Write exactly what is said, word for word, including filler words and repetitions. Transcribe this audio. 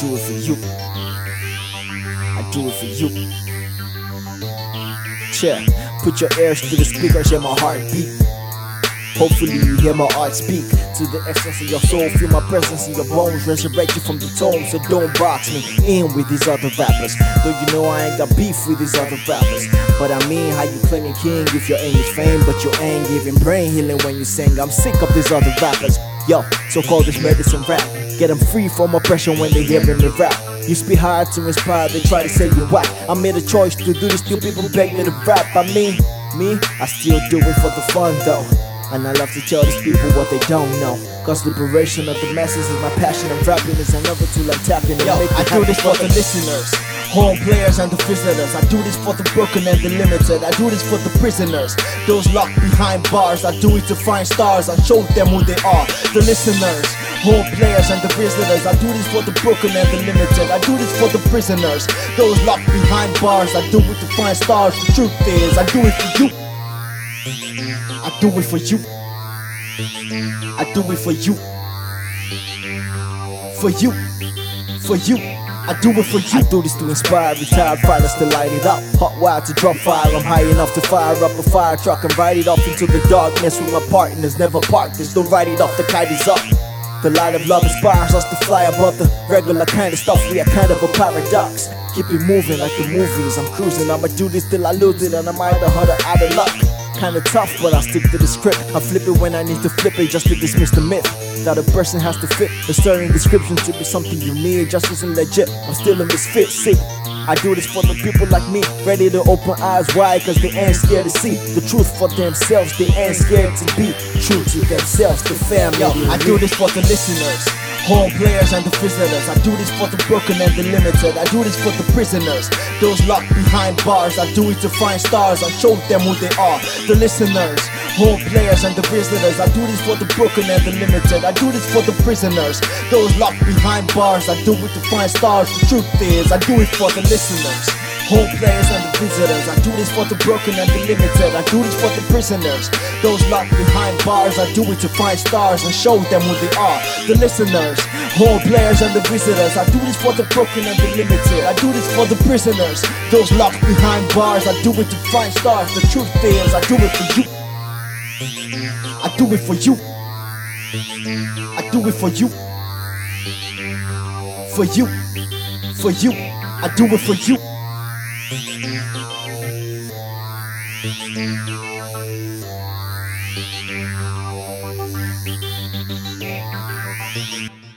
do it for you. I do it for you. Check, put your ears to the speakers, hear my heartbeat. Hopefully you hear my art speak to the essence of your soul. Feel my presence in your bones, resurrect you from the tomb. So don't box me in with these other rappers. Though you know I ain't got beef with these other rappers. But I mean, how you claiming king if your aim is fame, but you ain't giving brain healing when you sing. I'm sick of these other rappers. Yo, so call this medicine rap. Get them free from oppression when they hearing me rap. You spit hard to inspire, they try to say you whack. I made a choice to do this, still people beg me to rap. I mean, me, I still do it for the fun though. And I love to tell these people what they don't know. Cause liberation of the masses is my passion, and rapping is another tool I'm tapping. Yo, I do this for the listeners, home players and the visitors. I do this for the broken and the limited. I do this for the prisoners, those locked behind bars. I do it to find stars, I show them who they are. The listeners, home players and the visitors. I do this for the broken and the limited. I do this for the prisoners, those locked behind bars. I do it to find stars. The truth is, I do it for you. I do it for you. I do it for you. For you. For you. I do it for you. I do this to inspire retired fighters to light it up. Hot wire to drop fire. I'm high enough to fire up a fire truck and ride it off into the darkness with my partners. Never park this. Don't ride it off. The kite is up. The light of love inspires us to fly above the regular kind of stuff. We are kind of a paradox. Keep it moving like the movies. I'm cruising. I'ma do this till I lose it, and I'm either hard or out of luck. Kinda tough, but I stick to the script. I flip it when I need to flip it, just to dismiss the myth that a person has to fit a certain description to be something you need. Just isn't legit. I'm still a misfit, sick. I do this for the people like me, ready to open eyes wide, cause they ain't scared to see the truth for themselves. They ain't scared to be true to themselves, the family. Yo, I do this for the listeners, home players and the visitors. I do this for the broken and the limited. I do this for the prisoners, those locked behind bars. I do it to find stars, I show them who they are. The listeners, home players and the visitors. I do this for the broken and the limited. I do this for the prisoners, those locked behind bars. I do it to find stars. The truth is, I do it for the listeners, home players and the visitors. I do this for the broken and the limited. I do this for the prisoners, those locked behind bars. I do it to find stars and show them who they are. The listeners, home players and the visitors. I do this for the broken and the limited. I do this for the prisoners, those locked behind bars. I do it to find stars. The truth is, I do it for you. I do it for you. I do it for you. For you. For you. I do it for you. Thank you.